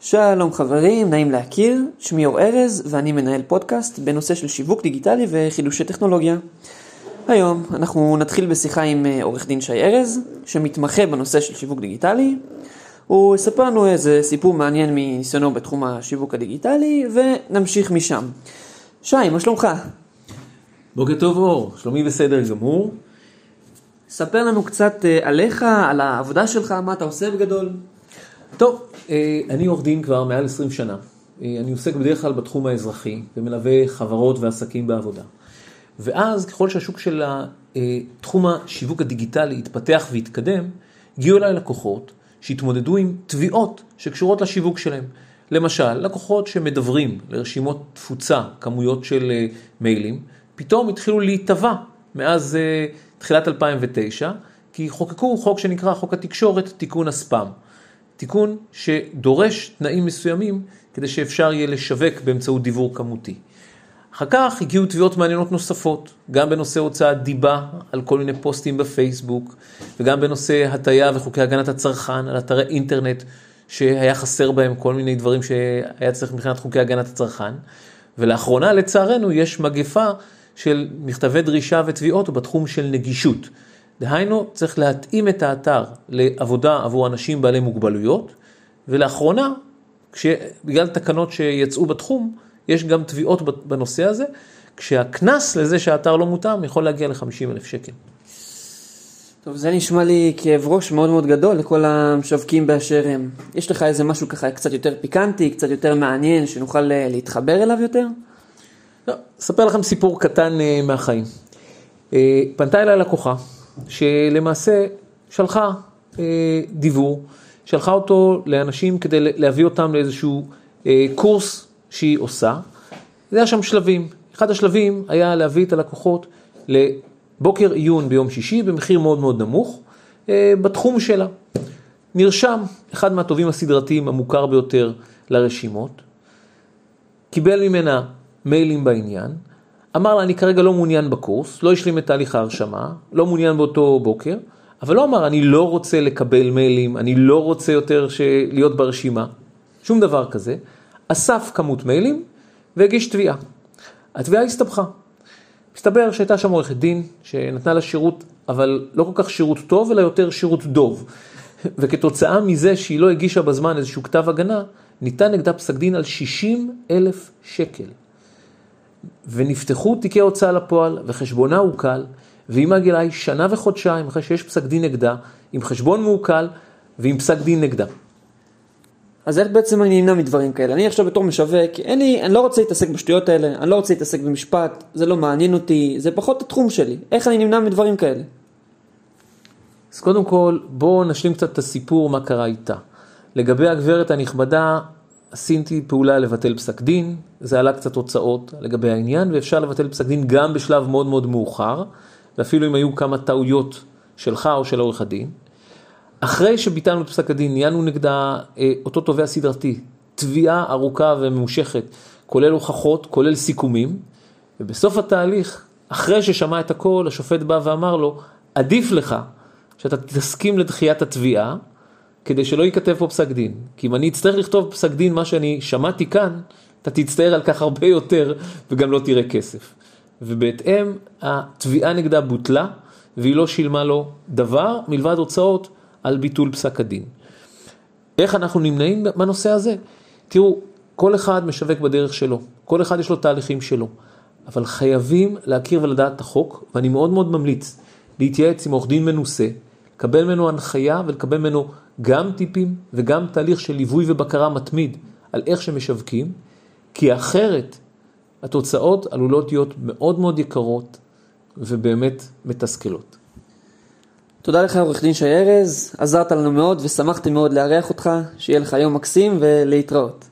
שלום חברים, נעים להכיר, שמי אור ארז ואני מנהל פודקאסט בנושא של שיווק דיגיטלי וחידושי טכנולוגיה. היום אנחנו נתחיל בשיחה עם עורך דין שי ארז, שמתמחה בנושא של שיווק דיגיטלי. הוא יספר לנו איזה סיפור מעניין מניסיונו בתחום השיווק הדיגיטלי ונמשיך משם. שי, מה שלומך? בוקר טוב אור, שלומי בסדר גמור. ספר לנו קצת עליך, על העבודה שלך, מה אתה עושה בגדול. טוב, אני עורך דין כבר מעל 20 שנה. אני עוסק בדרך כלל בתחום האזרחי ומלווה חברות ועסקים בעבודה. ואז ככל שהשוק של תחום השיווק הדיגיטלי התפתח והתקדם, הגיעו אליי לקוחות שהתמודדו עם תביעות שקשורות לשיווק שלהם. למשל, לקוחות שמדברים לרשימות תפוצה, כמויות של מיילים, פתאום התחילו להיטבע מאז תחילת 2009, כי חוקקו חוק שנקרא חוק התקשורת, תיקון הספאם. תיקון שדורש תנאים מסוימים כדי שאפשר יהיה לשווק באמצעות דיבור כמותי. אחר כך הגיעו תביעות מעניינות נוספות, גם בנושא הוצאת דיבה על כל מיני פוסטים בפייסבוק, וגם בנושא הטיה וחוקי הגנת הצרכן על אתרי אינטרנט שהיה חסר בהם כל מיני דברים שהיה צריך מבחינת חוקי הגנת הצרכן. ולאחרונה לצערנו יש מגפה של מכתבי דרישה ותביעות בתחום של נגישות. דהיינו, צריך להתאים את האתר לעבודה עבור אנשים בעלי מוגבלויות, ולאחרונה, בגלל תקנות שיצאו בתחום, יש גם תביעות בנושא הזה, כשהכנס לזה שהאתר לא מותאם יכול להגיע ל50,000 שקל. טוב, זה נשמע לי כאב ראש מאוד מאוד גדול לכל המשווקים באשר הם. יש לך איזה משהו ככה קצת יותר פיקנטי, קצת יותר מעניין, שנוכל להתחבר אליו יותר? לא, אספר לכם סיפור קטן מהחיים. פנתה אליי לקוחה, שלמעשה שלחה דיבור, שלחה אותו לאנשים כדי להביא אותם לאיזשהו קורס שהיא עושה. זה היה שם שלבים. אחד השלבים היה להביא את הלקוחות לבוקר עיון ביום שישי, במחיר מאוד מאוד נמוך, בתחום שלה. נרשם אחד מהטובים הסדרתיים המוכר ביותר לרשימות, קיבל ממנה מיילים בעניין, אמר לה, אני כרגע לא מעוניין בקורס, לא השלים את תהליך ההרשמה, לא מעוניין באותו בוקר, אבל לא אמר, אני לא רוצה לקבל מיילים, אני לא רוצה יותר להיות ברשימה, שום דבר כזה. אסף כמות מיילים והגיש תביעה. התביעה הסתבכה. מסתבר שהייתה שם עורכת דין שנתנה לה שירות, אבל לא כל כך שירות טוב, אלא יותר שירות דוב. וכתוצאה מזה שהיא לא הגישה בזמן איזשהו כתב הגנה, ניתן נגדה פסק דין על 60,000 שקל. ונפתחו תיקי הוצאה לפועל, וחשבונה הוקל, והיא מגיעה אליי שנה וחודשיים אחרי שיש פסק דין נגדה, עם חשבון מעוקל ועם פסק דין נגדה. אז איך בעצם אני נמנע מדברים כאלה? אני עכשיו בתור משווק, אני לא רוצה להתעסק בשטויות האלה, אני לא רוצה להתעסק במשפט, זה לא מעניין אותי, זה פחות התחום שלי. איך אני נמנע מדברים כאלה? אז קודם כל, בואו נשלים קצת את הסיפור מה קרה איתה. לגבי הגברת הנכבדה, עשיתי פעולה לבטל פסק דין, זה עלה קצת הוצאות לגבי העניין, ואפשר לבטל פסק דין גם בשלב מאוד מאוד מאוחר, ואפילו אם היו כמה טעויות שלך או של עורך הדין. אחרי שביטלנו את פסק הדין, ניהלנו נגדה אותו תובע סדרתי, תביעה ארוכה וממושכת, כולל הוכחות, כולל סיכומים, ובסוף התהליך, אחרי ששמע את הכל, השופט בא ואמר לו, עדיף לך שאתה תסכים לדחיית התביעה, כדי שלא ייכתב פה פסק דין. כי אם אני אצטרך לכתוב פסק דין, מה שאני שמעתי כאן, אתה תצטער על כך הרבה יותר, וגם לא תראה כסף. ובהתאם, התביעה נגדה בוטלה, והיא לא שילמה לו דבר, מלבד הוצאות על ביטול פסק הדין. איך אנחנו נמנעים מהנושא הזה? תראו, כל אחד משווק בדרך שלו, כל אחד יש לו תהליכים שלו, אבל חייבים להכיר ולדעת את החוק, ואני מאוד מאוד ממליץ, להתייעץ עם עורך דין מנוסה, לקבל ממנו הנחיה ולקבל ממנו גם טיפים וגם תהליך של ליווי ובקרה מתמיד על איך שמשווקים, כי אחרת התוצאות עלולות להיות מאוד מאוד יקרות ובאמת מתסכלות. תודה לך עורך דין שי ארז, עזרת לנו מאוד ושמחתי מאוד לארח אותך, שיהיה לך יום מקסים ולהתראות.